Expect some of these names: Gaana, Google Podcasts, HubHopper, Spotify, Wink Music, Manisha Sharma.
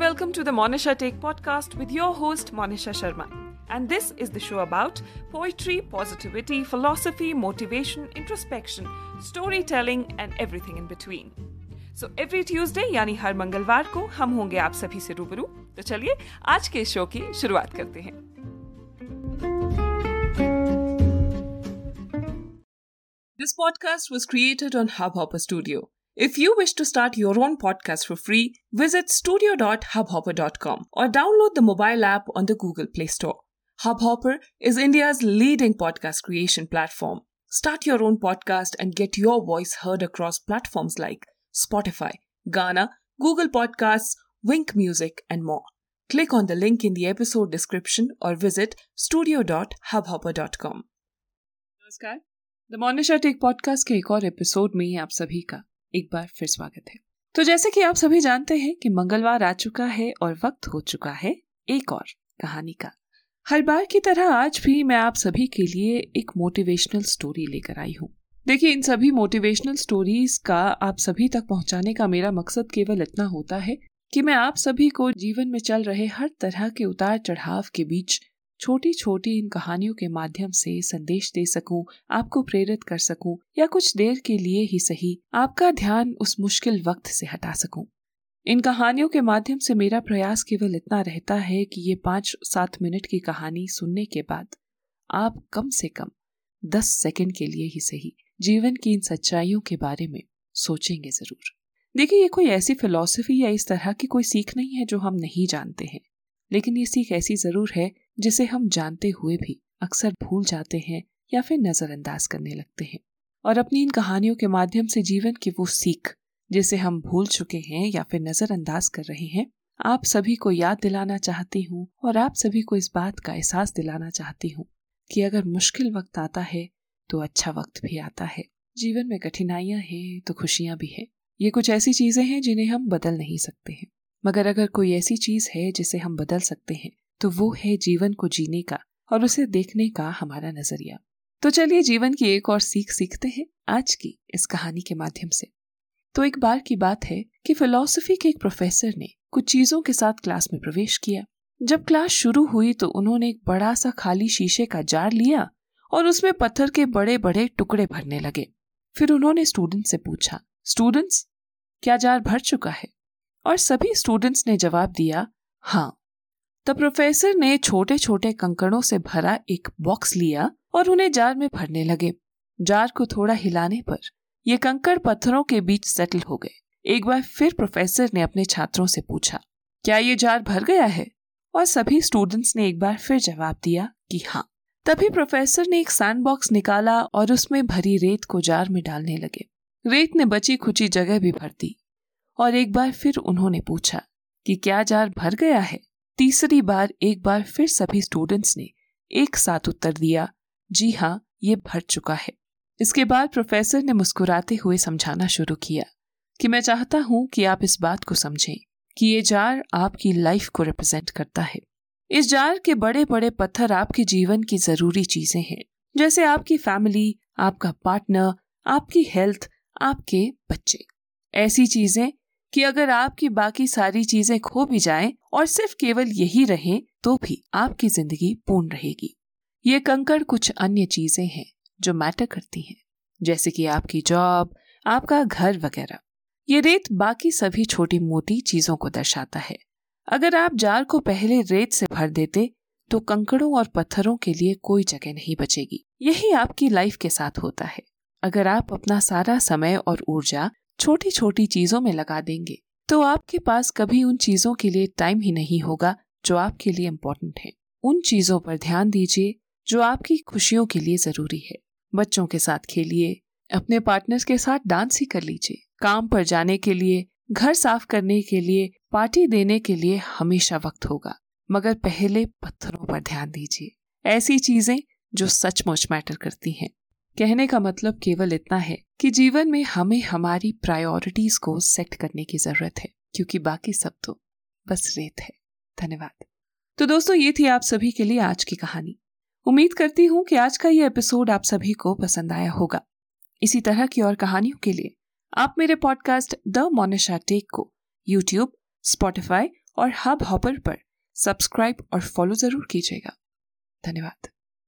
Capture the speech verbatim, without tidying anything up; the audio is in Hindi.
and welcome to the Manisha Take podcast with your host Manisha Sharma. And this is the show about poetry, positivity, philosophy, motivation, introspection, storytelling and everything in between. So every Tuesday यानी हर मंगलवार को हम होंगे आप सभी से रूबरू. तो चलिए आज के शो की शुरुआत करते हैं. This podcast was created on HubHopper Studio. If you wish to start your own podcast for free, visit studio dot hub hopper dot com or download the mobile app on the Google Play Store. HubHopper is India's leading podcast creation platform. Start your own podcast and get your voice heard across platforms like Spotify, Gaana, Google Podcasts, Wink Music and more. Click on the link in the episode description or visit studio dot hub hopper dot com. नमस्कार, The Manisha Take Podcast के एक और एपिसोड में आप सभी का एक बार फिर स्वागत है. तो जैसे कि आप सभी जानते हैं कि मंगलवार आ चुका है और वक्त हो चुका है एक और कहानी का. हर बार की तरह आज भी मैं आप सभी के लिए एक मोटिवेशनल स्टोरी लेकर आई हूँ. देखिए, इन सभी मोटिवेशनल स्टोरीज का आप सभी तक पहुँचाने का मेरा मकसद केवल इतना होता है कि मैं आप सभी को जीवन में चल रहे हर तरह के उतार चढ़ाव के बीच छोटी छोटी इन कहानियों के माध्यम से संदेश दे सकूं, आपको प्रेरित कर सकूं या कुछ देर के लिए ही सही आपका ध्यान उस मुश्किल वक्त से हटा सकूं. इन कहानियों के माध्यम से मेरा प्रयास केवल इतना रहता है कि ये पाँच सात मिनट की कहानी सुनने के बाद आप कम से कम दस सेकंड के लिए ही सही जीवन की इन सच्चाइयों के बारे में सोचेंगे जरूर. देखिए, ये कोई ऐसी फिलॉसफी या इस तरह की कोई सीख नहीं है जो हम नहीं जानते हैं, लेकिन ये सीख ऐसी जरूर है जिसे हम जानते हुए भी अक्सर भूल जाते हैं या फिर नजरअंदाज करने लगते हैं. और अपनी इन कहानियों के माध्यम से जीवन की वो सीख जिसे हम भूल चुके हैं या फिर नजरअंदाज कर रहे हैं, आप सभी को याद दिलाना चाहती हूँ और आप सभी को इस बात का एहसास दिलाना चाहती हूँ कि अगर मुश्किल वक्त आता है तो अच्छा वक्त भी आता है. जीवन में कठिनाइयाँ हैं तो खुशियाँ भी हैं. ये कुछ ऐसी चीजें हैं जिन्हें हम बदल नहीं सकते हैं, मगर अगर कोई ऐसी चीज है जिसे हम बदल सकते हैं तो वो है जीवन को जीने का और उसे देखने का हमारा नजरिया. तो चलिए जीवन की एक और सीख सीखते हैं आज की इस कहानी के माध्यम से. तो एक बार की बात है कि फिलॉसफी के एक प्रोफेसर ने कुछ चीजों के साथ क्लास में प्रवेश किया. जब क्लास शुरू हुई तो उन्होंने एक बड़ा सा खाली शीशे का जार लिया और उसमें पत्थर के बड़े बड़े टुकड़े भरने लगे. फिर उन्होंने स्टूडेंट से पूछा, स्टूडेंट्स क्या जार भर चुका है? और सभी स्टूडेंट्स ने जवाब दिया हाँ. तब प्रोफेसर ने छोटे छोटे कंकड़ों से भरा एक बॉक्स लिया और उन्हें जार में भरने लगे. जार को थोड़ा हिलाने पर ये कंकड़ पत्थरों के बीच सेटल हो गए. एक बार फिर प्रोफेसर ने अपने छात्रों से पूछा, क्या ये जार भर गया है? और सभी स्टूडेंट्स ने एक बार फिर जवाब दिया कि हाँ. तभी प्रोफेसर ने एक सैंड बॉक्स निकाला और उसमें भरी रेत को जार में डालने लगे. रेत ने बची खुची जगह भी भर दी और एक बार फिर उन्होंने पूछा कि क्या जार भर गया है? तीसरी बार एक बार फिर सभी स्टूडेंट्स ने एक साथ उत्तर दिया, जी हाँ ये भर चुका है. इसके बाद प्रोफेसर ने मुस्कुराते हुए समझाना शुरू किया कि मैं चाहता हूँ कि आप इस बात को समझें कि ये जार आपकी लाइफ को रिप्रेजेंट करता है. इस जार के बड़े बड़े पत्थर आपके जीवन की जरूरी चीजें हैं, जैसे आपकी फैमिली, आपका पार्टनर, आपकी हेल्थ, आपके बच्चे. ऐसी चीजें कि अगर आपकी बाकी सारी चीजें खो भी जाएं और सिर्फ केवल यही रहें तो भी आपकी जिंदगी पूर्ण रहेगी. ये कंकड़ कुछ अन्य चीजें हैं जो मैटर करती हैं, जैसे कि आपकी जॉब, आपका घर वगैरह. ये रेत बाकी सभी छोटी मोटी चीजों को दर्शाता है. अगर आप जार को पहले रेत से भर देते तो कंकड़ों और पत्थरों के लिए कोई जगह नहीं बचेगी. यही आपकी लाइफ के साथ होता है. अगर आप अपना सारा समय और ऊर्जा छोटी छोटी चीजों में लगा देंगे तो आपके पास कभी उन चीजों के लिए टाइम ही नहीं होगा जो आपके लिए इम्पोर्टेंट है. उन चीजों पर ध्यान दीजिए जो आपकी खुशियों के लिए जरूरी है. बच्चों के साथ खेलिए, अपने पार्टनर्स के साथ डांस ही कर लीजिए. काम पर जाने के लिए, घर साफ करने के लिए, पार्टी देने के लिए हमेशा वक्त होगा, मगर पहले पत्थरों पर ध्यान दीजिए. ऐसी चीजें जो सचमुच मैटर करती हैं. कहने का मतलब केवल इतना है कि जीवन में हमें हमारी प्रायोरिटीज को सेट करने की जरूरत है, क्योंकि बाकी सब तो बस रेत है. धन्यवाद. तो दोस्तों, ये थी आप सभी के लिए आज की कहानी. उम्मीद करती हूँ कि आज का ये एपिसोड आप सभी को पसंद आया होगा. इसी तरह की और कहानियों के लिए आप मेरे पॉडकास्ट द मोनिशा टेक को यूट्यूब, स्पॉटिफाई और हब हॉपर पर सब्सक्राइब और फॉलो जरूर कीजिएगा। धन्यवाद।